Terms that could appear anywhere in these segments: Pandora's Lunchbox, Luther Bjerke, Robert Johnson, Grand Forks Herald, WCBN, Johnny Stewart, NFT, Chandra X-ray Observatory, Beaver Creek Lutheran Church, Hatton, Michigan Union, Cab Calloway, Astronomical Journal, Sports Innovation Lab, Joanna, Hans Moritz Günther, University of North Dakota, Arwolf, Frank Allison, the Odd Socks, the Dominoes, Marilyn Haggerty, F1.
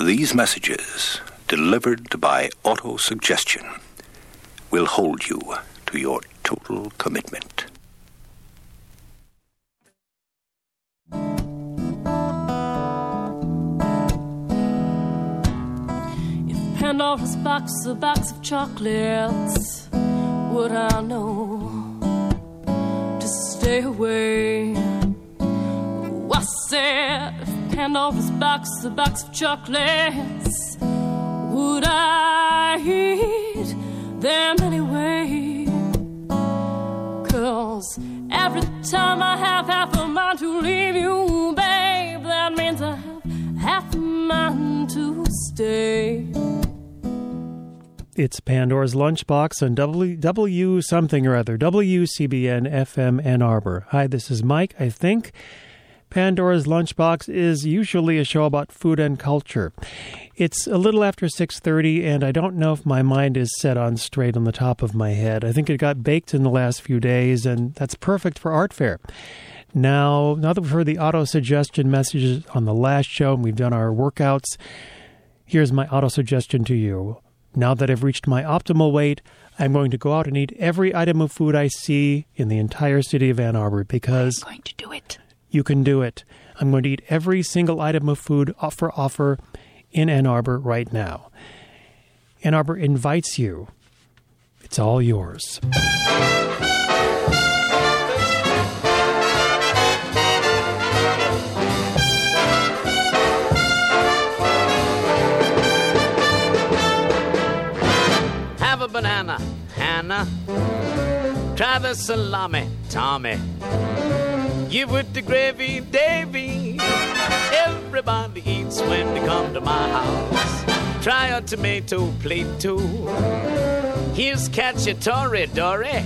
These messages, delivered by auto-suggestion, will hold you to your total commitment. If Pandora's box is a box of chocolates, would I know to stay away? Oh, I said, if Pandora's box is a box of chocolates, would I eat them anyway? 'Cause every time I have half a mind to leave you, babe, that means I have half a mind to stay. It's Pandora's Lunchbox on W something or other, WCBN FM Ann Arbor. Hi, this is Mike, I think. Pandora's Lunchbox is usually a show about food and culture. It's a little after 6:30, and I don't know if my mind is set on straight on the top of my head. I think it got baked in the last few days, and that's perfect for Art Fair. Now that we've heard the auto-suggestion messages on the last show and we've done our workouts, here's my auto-suggestion to you. Now that I've reached my optimal weight, I'm going to go out and eat every item of food I see in the entire city of Ann Arbor, because... I'm going to do it. You can do it. I'm going to eat every single item of food offer in Ann Arbor right now. Ann Arbor invites you. It's all yours. Have a banana, Hannah. Try the salami, Tommy. Give it the gravy, Davy. Everybody eats when they come to my house. Try a tomato plate too. Here's cacciatore, Dory.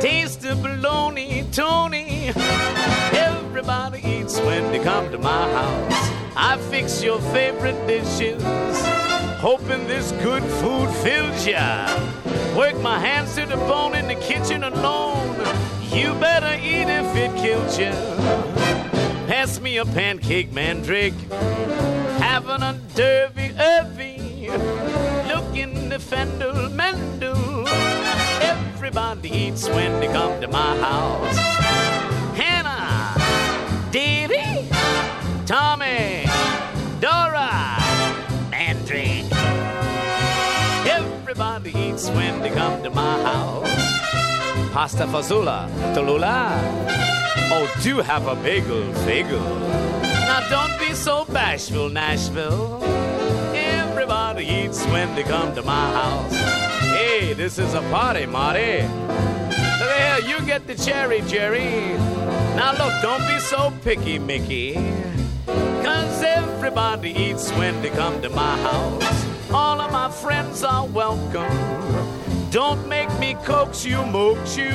Taste the bologna, Tony. Everybody eats when they come to my house. I fix your favorite dishes, hoping this good food fills ya. Work my hands to the bone in the kitchen alone. You better eat if it kills you. Pass me a pancake, mandrake. Having a derby. Look in the fendel. Everybody eats when they come to my house. Hannah, Davy, Tommy, Dora, mandrake. Everybody eats when they come to my house. Pasta fazola, Tallulah. Oh, do have a bagel. Now don't be so bashful, Nashville. Everybody eats when they come to my house. Hey, this is a party, Marty. Look here, you get the cherry, Jerry. Now look, don't be so picky, Mickey. 'Cause everybody eats when they come to my house. All of my friends are welcome. Don't make me coax you, moax you.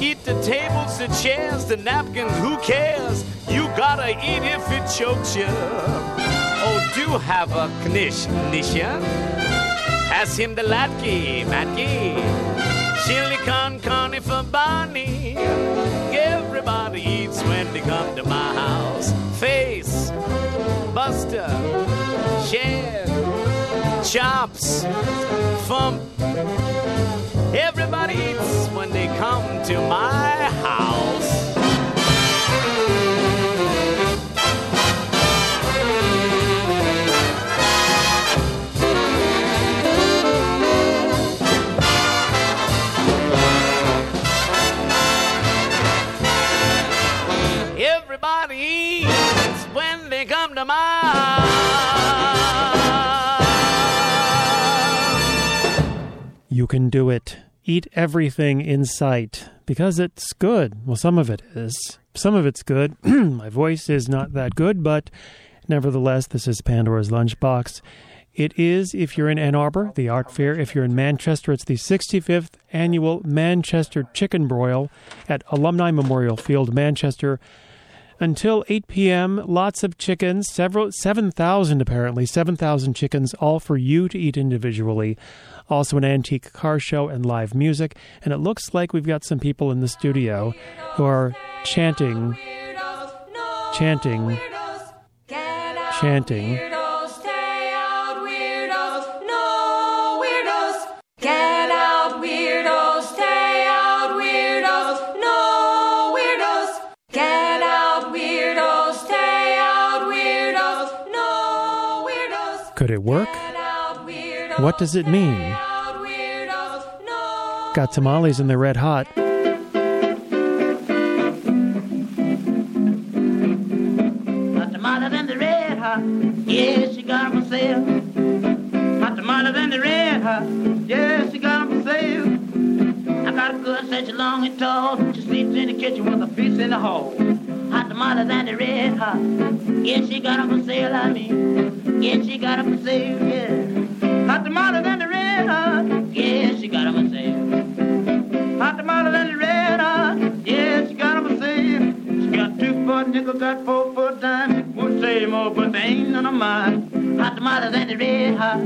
Eat the tables, the chairs, the napkins, who cares? You gotta eat if it chokes you. Oh, do have a knish. Pass him the matke. Chili con carne for Bonnie. Everybody eats when they come to my house. Face, Buster, Share, Chops, Fump. Everybody eats when they come to my house. Everybody eats when they come to my house. You can do it. Eat everything in sight, because it's good. Well, some of it is. Some of it's good. My voice is not that good, but nevertheless, this is Pandora's Lunchbox. It is, if you're in Ann Arbor, the Art Fair. If you're in Manchester, it's the 65th Annual Manchester Chicken Broil at Alumni Memorial Field, Manchester. Until 8 p.m., lots of chickens, 7,000 chickens, all for you to eat individually. Also an antique car show and live music. And it looks like we've got some people in the studio who are chanting, Could it work? What does it mean? Got tamales in the red hot. Got tamales in the red hot. Yeah, she got them for sale. Got tamales in the red hot. Yeah, she got them for sale. I got a good such long and tall. She sleeps in the kitchen with a piece in the hole. Hot tamales and the red hot. Yeah, she got them for sale, I mean. Yeah, she got them for sale, yeah. Hot tamales and the red hot. Yeah, she got them for sale. Hot tamales and the red hot, yeah, she got 'em for sale. She got 2 foot nickel, got 4 foot dime. Won't say more, but they ain't none of mine. Hot tamales and the red hot,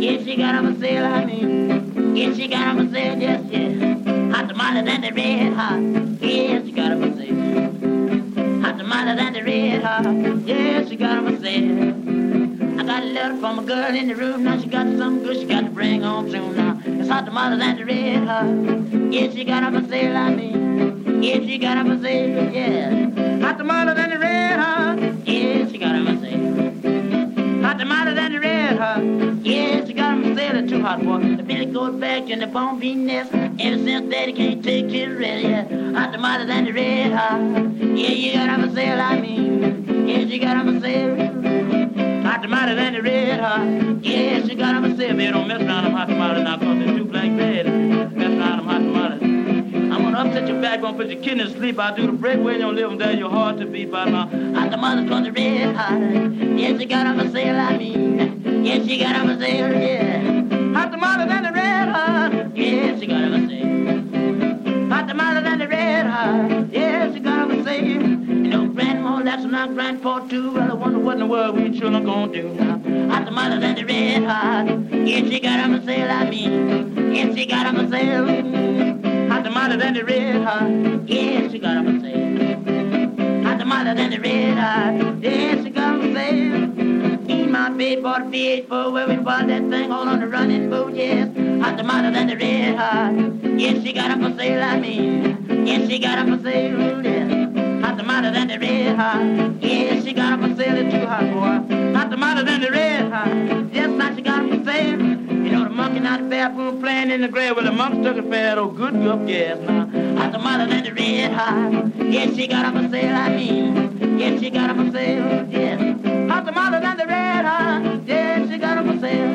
yeah, she got 'em for sale, I mean. Yeah, she got 'em for sale, yes, yes. Hot tamales and the red hot, yeah, she got 'em for sale. Hot tamales and the red hot, yeah, she got 'em for sale. I got a letter from a girl in the room, now she got something good she got to bring home soon now. It's hot tamales and the red hot. Yeah, she got 'em for sale, I mean. Yeah, she got 'em for sale, yeah. Hot tamales and the red hot. Yeah, she got 'em for sale. Hot tamales and the red hot. Yeah, she got 'em for sale. They're too hot for the Billy goes back in the bone bean nest. Ever since Daddy can't take his rest, yeah. Hot tamales and the red hot. Yeah, you got 'em for sale, I mean. Yeah, she got 'em for sale. Hot tamales and the red hot. Yeah, she got 'em for sale. Man, don't mess around them hot tamales now, 'cause they're too black bad. I'm such a bad one, put your kidney to sleep. I do the breakaway, don't live them down, you're hard to beat by now. Hot tamales from the red hot. Yes, she got 'em for sale, I mean. Yes, she got 'em for sale, yeah. Hot tamales and the red hot. Yes, she got 'em for sale. Hot tamales and the red hot. Yes, she got 'em for sale. You know, grandma, that's when I grandpa too. Well, I wonder what in the world we children gonna do now. Hot tamales and the red hot. Yes, she got 'em for sale, I mean. Yes, she got 'em for sale. Hot tamales and the red hot, yeah, she got 'em for sale. Hot tamales and the red hot, yeah, she got 'em for sale. He my baby bought a VH4 where we bought that thing all on the running boat, yes. Hot tamales and the red hot, yeah, she got 'em for sale, I mean. Yeah, she got 'em for sale, yeah. Hot tamales and the red hot, yeah, she got 'em for sale, it's too hot, boy. Hot tamales and the red hot, yes, now she got 'em for sale. Monkey out the bathroom playing in the grave with a monk stuck in fat. Oh, good up gas now. Hot tamales and the red hot. Yeah, she got 'em for sale, I mean. Yeah, she got 'em for sale, yeah. Hot tamales and the red hot. Yeah, she got 'em for sale.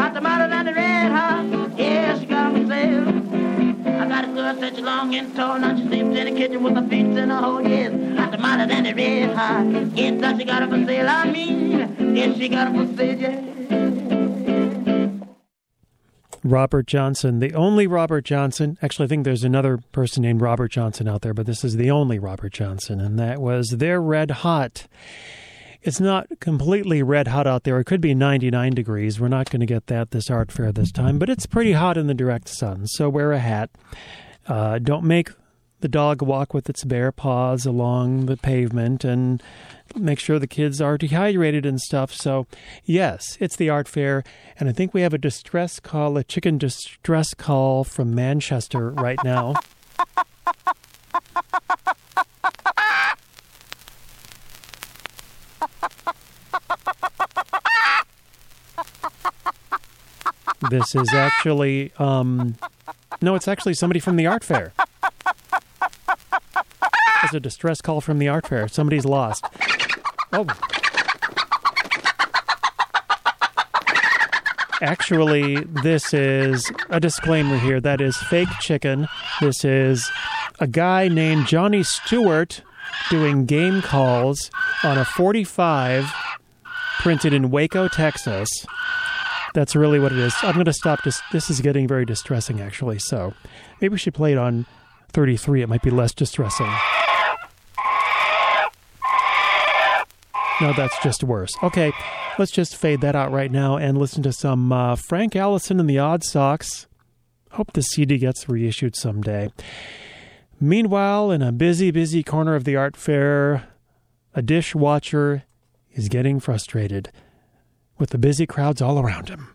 Hot tamales and the red hot. Yeah, she got 'em for sale. I got a girl such long and tall. Now she sleeps in the kitchen with her feet in her hole, yes. Hot tamales and the red hot. Yeah, she got 'em for sale, I mean. Yeah, she got 'em for sale, yeah. Robert Johnson, the only Robert Johnson. Actually, I think there's another person named Robert Johnson out there, but this is the only Robert Johnson, and that was They're Red Hot. It's not completely red hot out there. It could be 99 degrees. We're not going to get that this art fair this time, but it's pretty hot in the direct sun, so wear a hat. Don't make the dog walk with its bare paws along the pavement, and make sure the kids are dehydrated and stuff. So, yes, it's the art fair, and I think we have a distress call, a chicken distress call from Manchester right now. This is actually, no, it's actually somebody from the art fair. It's a distress call from the art fair. Somebody's lost. Oh. Actually, this is a disclaimer here. That is fake chicken. This is a guy named Johnny Stewart doing game calls on a 45 printed in Waco, Texas. That's really what it is. I'm going to stop. This is getting very distressing, actually. So maybe we should play it on 33. It might be less distressing. No, that's just worse. Okay, let's just fade that out right now and listen to some Frank Allison and the Odd Socks. Hope the CD gets reissued someday. Meanwhile, in a busy, busy corner of the art fair, a dishwasher is getting frustrated with the busy crowds all around him.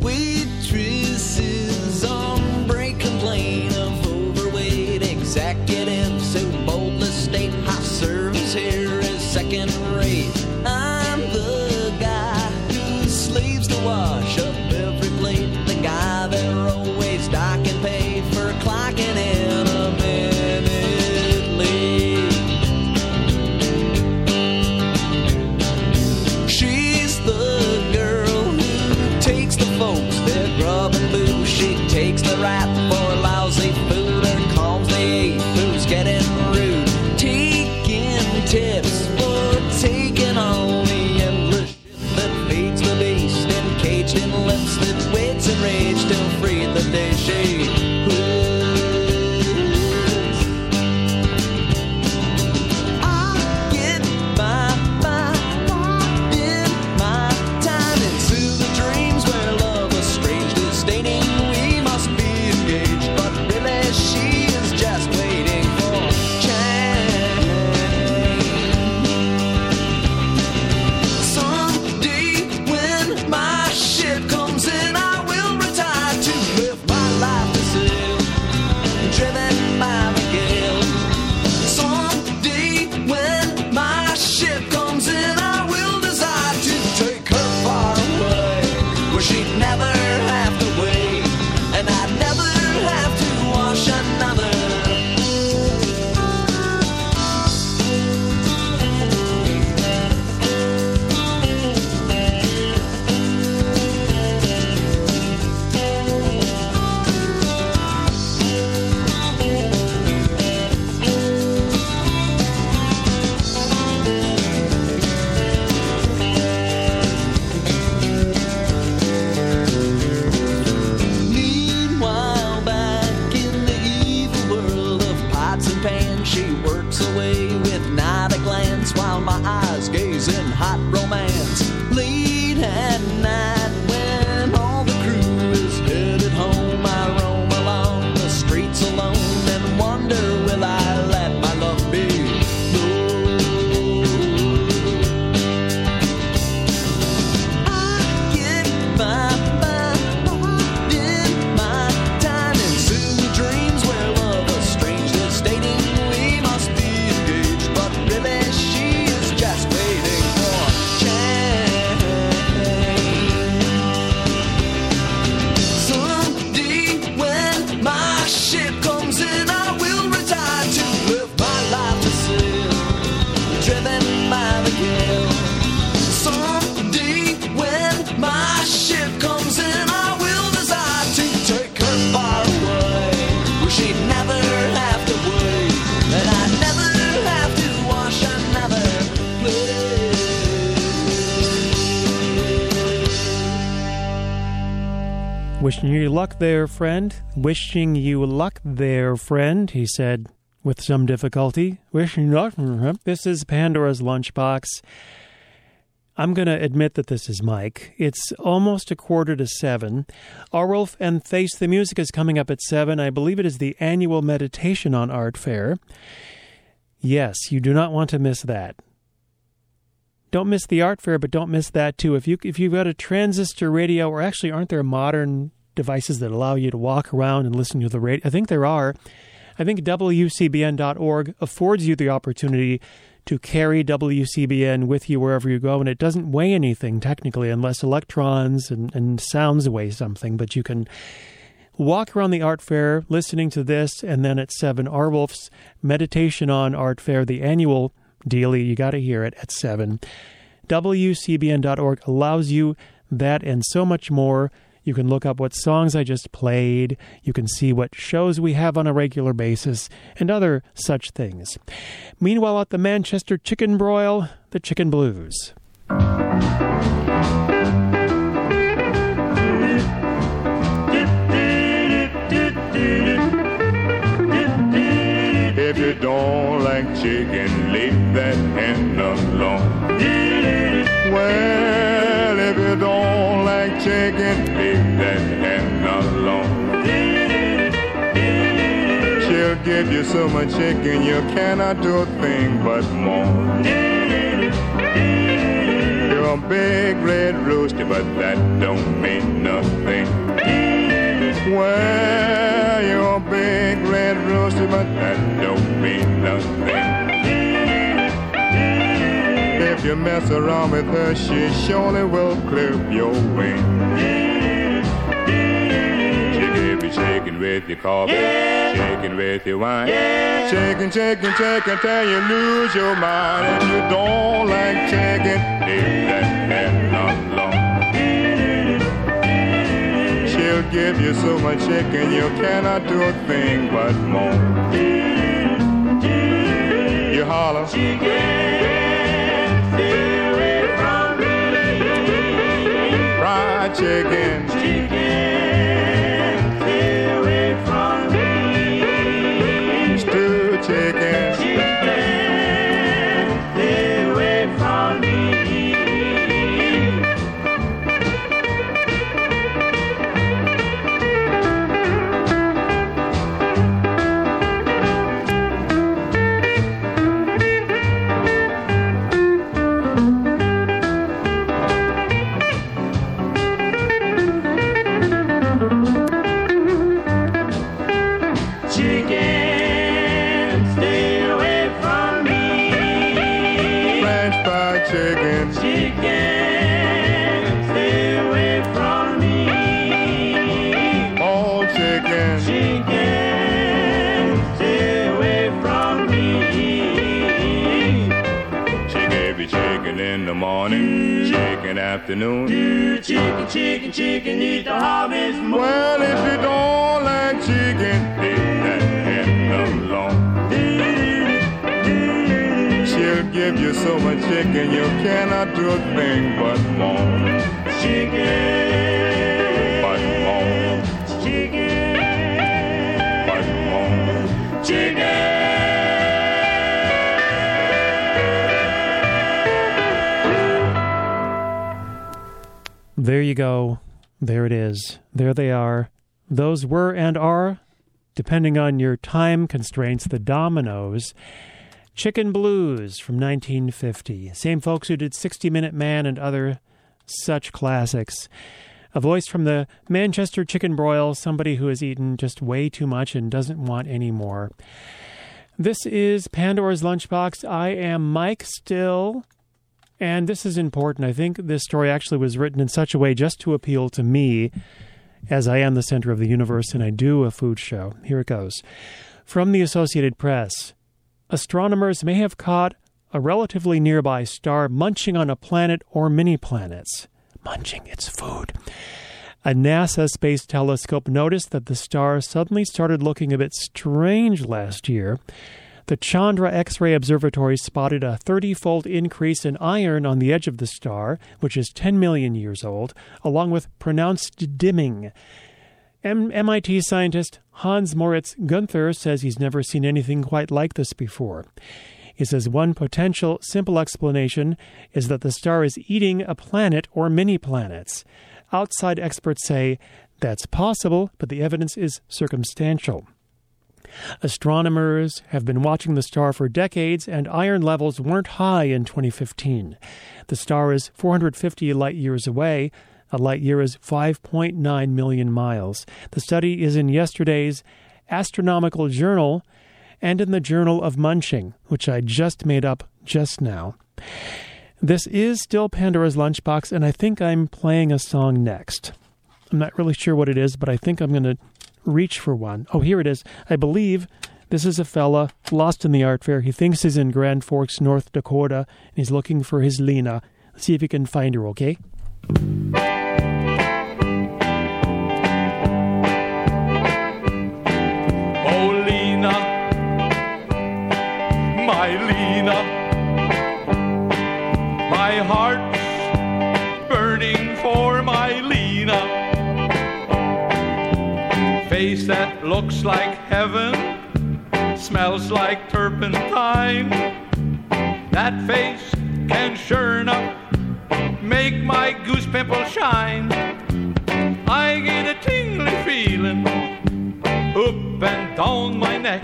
Waitresses on break complain of overweight executives who boldly state, "I serve." the right for lousy food or calms the ape who's getting rude. Taking tips for taking on the endless shit that feeds the beast, encaged in lips that waits in rage till free in the day shade. Wishing you luck there, friend. Wishing you luck there, friend, he said with some difficulty. Wishing luck. This is Pandora's Lunchbox. I'm going to admit that this is Mike. It's almost 6:45. Arwolf and Face the Music is coming up at 7. I believe it is the annual meditation on art fair. Yes, you do not want to miss that. Don't miss the art fair, but don't miss that too. If you've got a transistor radio, or actually, aren't there modern devices that allow you to walk around and listen to the radio? I think there are. I think WCBN.org affords you the opportunity to carry WCBN with you wherever you go, and it doesn't weigh anything technically unless electrons and sounds weigh something, but you can walk around the art fair listening to this, and then at 7, Arwolf's Meditation on Art Fair, the annual dealie. You got to hear it at 7. WCBN.org allows you that and so much more. You can look up what songs I just played. You can see what shows we have on a regular basis and other such things. Meanwhile, at the Manchester Chicken Broil, the Chicken Blues. If you don't like chicken, leave that hen alone. Well, if you don't like chicken, leave that hen alone. She'll give you so much chicken you cannot do a thing but moan. You're a big red rooster, but that don't mean nothing. Well, you're a big red rooster, but that don't mean nothing. If you mess around with her, she surely will clip your wing. She gave you shaking with your coffee, shaking with your wine, shaking, shaking, shaking till you lose your mind. If you don't like shaking, leave that head alone. give you so much chicken, you cannot do a thing but moan. You holler, chicken, steal it from me. Fried chicken, chicken, steal it from me. Stewed chicken, chicken, steal it from me. Morning, chicken afternoon. Do chicken, chicken, chicken, eat the harvest moon. Well, if you don't like chicken, leave that hen alone. She'll give you so much chicken, you cannot do a thing but moan. Chicken, but moan. Chicken, but moan. Chicken. There you go. There it is. There they are. Those were and are, depending on your time constraints, the Dominoes. Chicken Blues from 1950. Same folks who did 60 Minute Man and other such classics. A voice from the Manchester chicken broil, somebody who has eaten just way too much and doesn't want any more. This is Pandora's Lunchbox. I am Mike Still. And this is important. I think this story actually was written in such a way just to appeal to me, as I am the center of the universe and I do a food show. Here it goes. From the Associated Press, astronomers may have caught a relatively nearby star munching on a planet or mini-planets. Munching its food. A NASA space telescope noticed that the star suddenly started looking a bit strange last year. The Chandra X-ray Observatory spotted a 30-fold increase in iron on the edge of the star, which is 10 million years old, along with pronounced dimming. MIT scientist Hans Moritz Günther says he's never seen anything quite like this before. He says one potential simple explanation is that the star is eating a planet or mini-planets. Outside experts say that's possible, but the evidence is circumstantial. Astronomers have been watching the star for decades, and iron levels weren't high in 2015. The star is 450 light-years away. A light-year is 5.9 million miles. The study is in yesterday's Astronomical Journal and in the Journal of Munching, which I just made up just now. This is still Pandora's Lunchbox, and I think I'm playing a song next. I'm not really sure what it is, but I think I'm going to reach for one. Oh, here it is. I believe this is a fella lost in the art fair. He thinks he's in Grand Forks, North Dakota, and he's looking for his Lena. Let's see if he can find her, okay? Oh, Lena, my Lena, my heart's burning for my Lena. Face that looks like heaven, smells like turpentine. That face can sure enough make my goose pimple shine. I get a tingly feeling up and down my neck,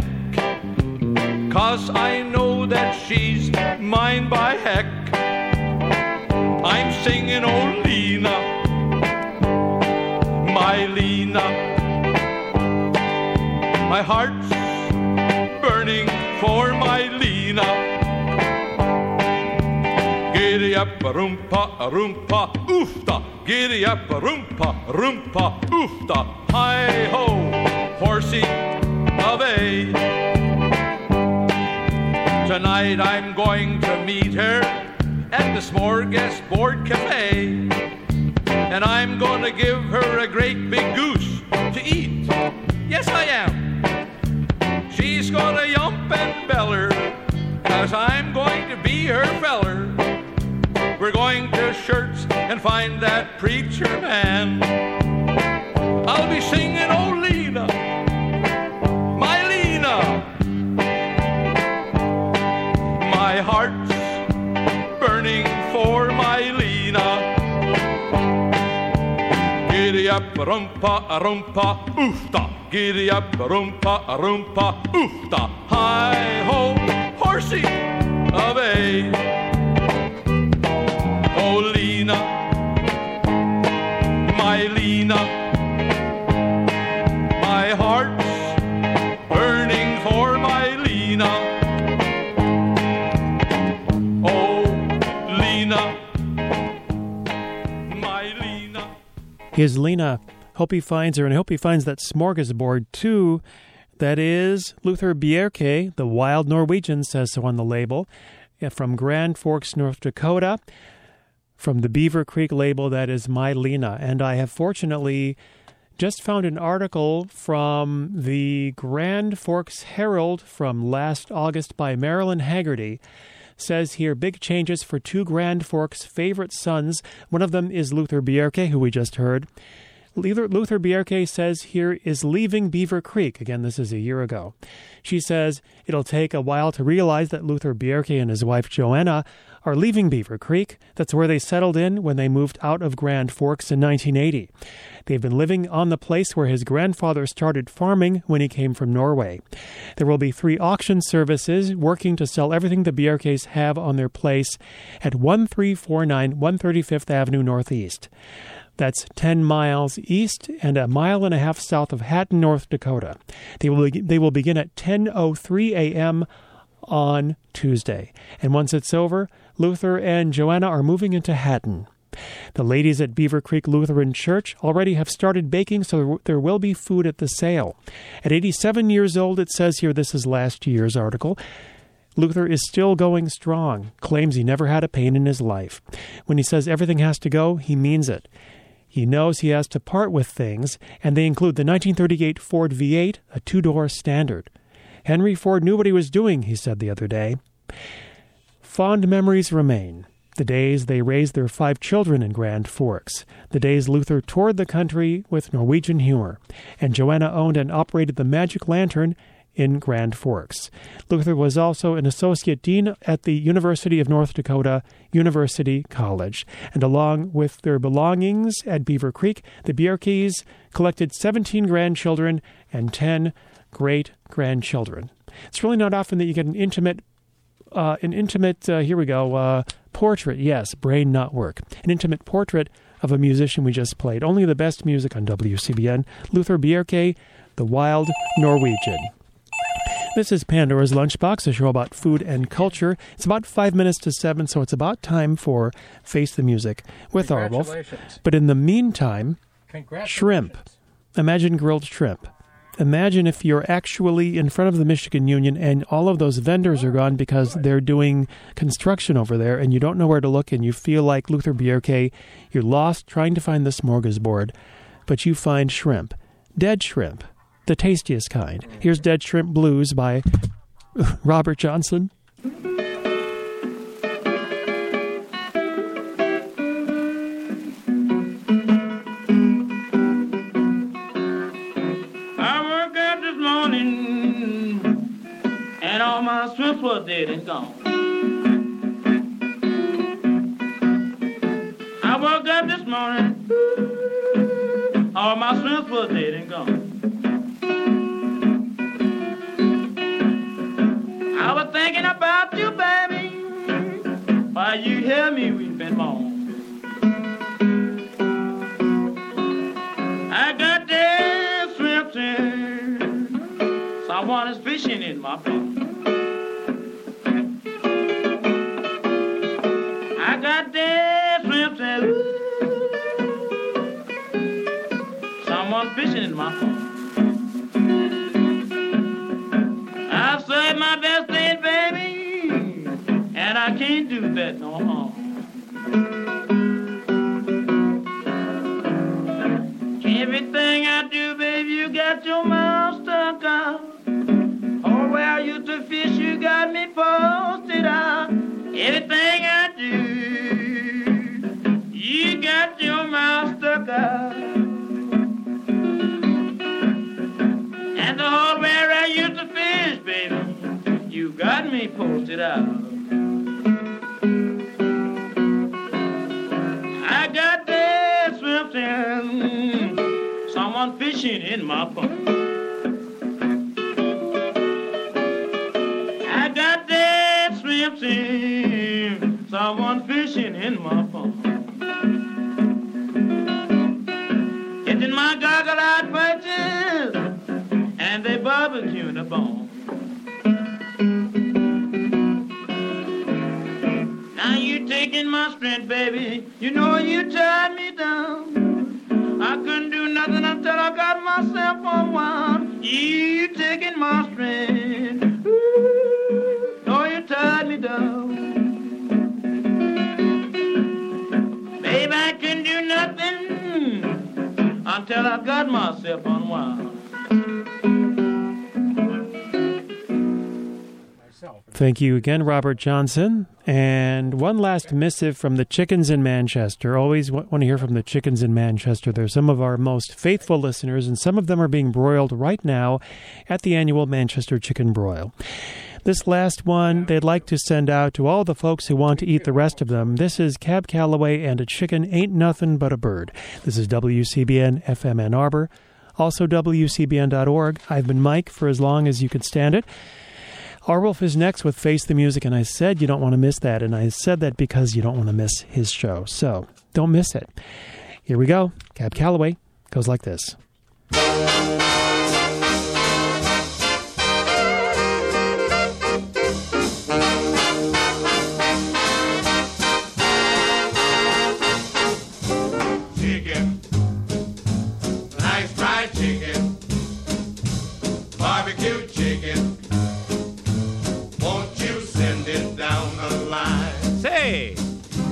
'cause I know that she's mine by heck. I'm singing, oh Lena, my Lena. My heart's burning for my Lena. Giddy up, a-roompa, oofta. Giddy up, a-roompa, oofta. Hi-ho, horsey, away. Tonight I'm going to meet her at the Smorgasbord Cafe. And I'm gonna give her a great big goose to eat. Yes, I am. She's gonna yump and beller, 'cause I'm going to be her feller. We're going to Shirts and find that preacher man. I'll be singing, "Oh Lena, my Lena." My heart's burning for my Lena. Giddy up, rumpa, oofta. Giddy up, rumpa, oofta. Hi-ho, horsey, away. Oh, Lena, my Lena, my heart's burning for my Lena. Is Lena. Hope he finds her, and I hope he finds that smorgasbord too. That is Luther Bjerke, the wild Norwegian, says so on the label, from Grand Forks, North Dakota, from the Beaver Creek label. That is my Lena, and I have fortunately just found an article from the Grand Forks Herald from last August by Marilyn Haggerty. Says here, big changes for two Grand Forks' favorite sons. One of them is Luther Bjerke, who we just heard. Luther Bjerke says here is leaving Beaver Creek. Again, this is a year ago. She says it'll take a while to realize that Luther Bjerke and his wife Joanna are leaving Beaver Creek. That's where they settled in when they moved out of Grand Forks in 1980. They've been living on the place where his grandfather started farming when he came from Norway. There will be 3 auction services working to sell everything the Bjerkes have on their place at 1349 135th Avenue Northeast. That's 10 miles east and 1.5 miles south of Hatton, North Dakota. They will begin at 10:03 a.m. on Tuesday. And once it's over, Luther and Joanna are moving into Hatton. The ladies at Beaver Creek Lutheran Church already have started baking, so there will be food at the sale. At 87 years old, it says here, this is last year's article, Luther is still going strong, claims he never had a pain in his life. When he says everything has to go, he means it. He knows he has to part with things, and they include the 1938 Ford V8, a 2-door standard. Henry Ford knew what he was doing, he said the other day. Fond memories remain. The days they raised their 5 children in Grand Forks. The days Luther toured the country with Norwegian humor. And Joanna owned and operated the Magic Lantern in Grand Forks. Luther was also an associate dean at the University of North Dakota University College. And along with their belongings at Beaver Creek, the Bjerkes collected 17 grandchildren and 10 great-grandchildren. It's really not often that you get an intimate portrait, yes, brain not work. An intimate portrait of a musician we just played. Only the best music on WCBN. Luther Bjerke, the wild Norwegian. This is Pandora's Lunchbox, a show about food and culture. It's about 5 minutes to 7, so it's about time for Face the Music with Arwolf. But in the meantime, shrimp. Imagine grilled shrimp. Imagine if you're actually in front of the Michigan Union and all of those vendors are gone because they're doing construction over there and you don't know where to look and you feel like Luther Bjerke. You're lost trying to find the smorgasbord, but you find shrimp. Dead shrimp. The tastiest kind. Here's Dead Shrimp Blues by Robert Johnson. My shrimps were dead and gone. I woke up this morning, all my shrimps were dead and gone. I was thinking about you, baby, while you hear me weeping moan. I got dead shrimps in, someone is fishing in my boat. Someone fishing in my phone. I said my best thing, baby, and I can't do that no more. Everything I do, baby, Together. And the hole where I used to fish, baby, you got me posted up. I got there swimming, someone fishing in my pond. I got there swimming, someone fishing in my pond. My goggle-eyed perches, and they barbecue in a bone. Now you taking my strength, baby. You know you tied me down. I couldn't do nothing until I got myself unwound. You taking my strength. Ooh, know you tied me down. Baby, I couldn't do nothing until I got myself unwound. Thank you again, Robert Johnson. And one last missive from the Chickens in Manchester. Always want to hear from the Chickens in Manchester. They're some of our most faithful listeners, and some of them are being broiled right now at the annual Manchester Chicken Broil. This last one they'd like to send out to all the folks who want to eat the rest of them. This is Cab Calloway and A Chicken Ain't Nothing But a Bird. This is WCBN FM Ann Arbor, also WCBN.org. I've been Mike for as long as you could stand it. Arwolf is next with Face the Music, and I said you don't want to miss that, and I said that because you don't want to miss his show. So don't miss it. Here we go. Cab Calloway goes like this.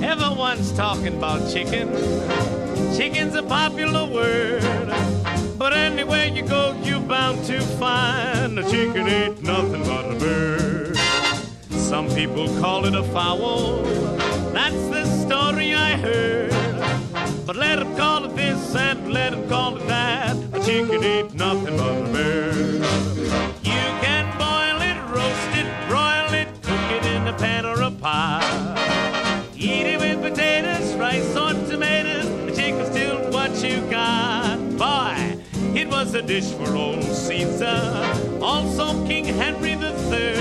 Everyone's talking about chicken. Chicken's a popular word. But anywhere you go, you're bound to find a chicken ain't nothing but a bird. Some people call it a fowl. That's the story I heard. But let them call it this and let them call it that. A chicken ain't nothing but a bird. You can boil it, roast it, broil it, cook it in a pan or a pie. Eat it with potatoes, rice, or tomatoes. The chicken's still what you got. Boy, it was a dish for old Caesar, also King Henry III.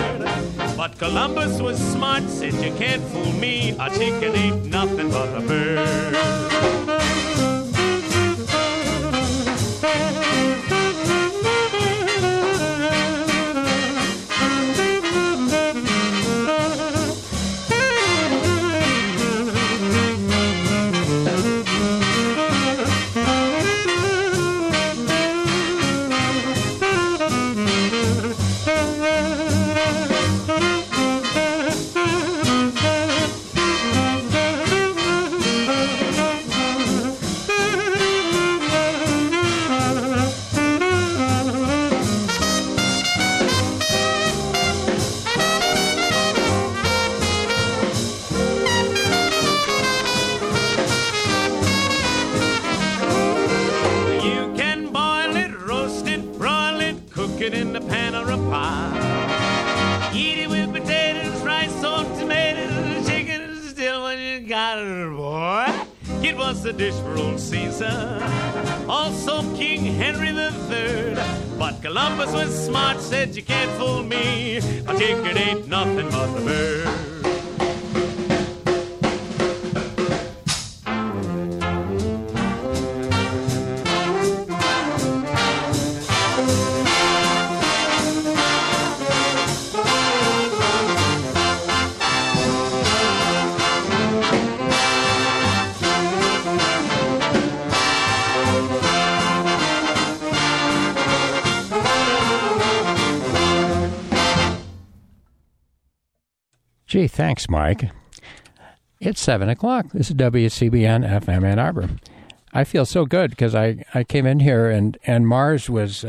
But Columbus was smart, said you can't fool me. A chicken ain't nothing but a bird. Dish for old Caesar, also King Henry III. But Columbus was smart, said you can't fool me. A chicken ain't nothing but a bird. Gee, thanks, Mike. It's 7 o'clock. This is WCBN FM Ann Arbor. I feel so good because I came in here and Mars was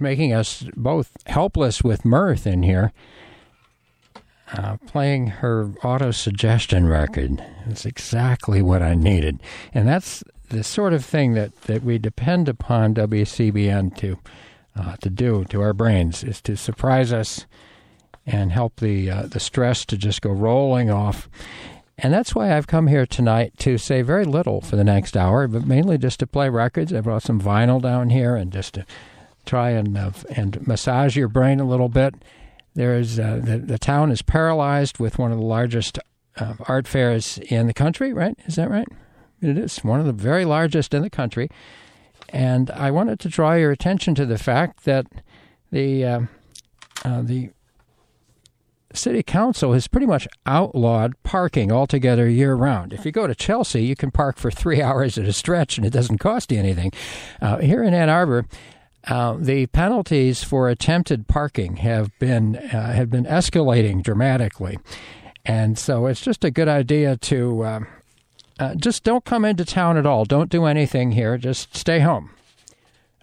making us both helpless with mirth in here, playing her auto-suggestion record. It's exactly what I needed. And that's the sort of thing that we depend upon WCBN to do to our brains, is to surprise us and help the stress to just go rolling off. And that's why I've come here tonight to say very little for the next hour, but mainly just to play records. I brought some vinyl down here and just to try and massage your brain a little bit. There is the town is paralyzed with one of the largest art fairs in the country, right? Is that right? It is one of the very largest in the country. And I wanted to draw your attention to the fact that the city council has pretty much outlawed parking altogether year-round. If you go to Chelsea, you can park for 3 hours at a stretch, and it doesn't cost you anything. Here in Ann Arbor, the penalties for attempted parking have been escalating dramatically. And so it's just a good idea to just don't come into town at all. Don't do anything here. Just stay home.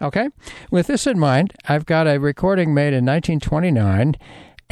Okay? With this in mind, I've got a recording made in 1929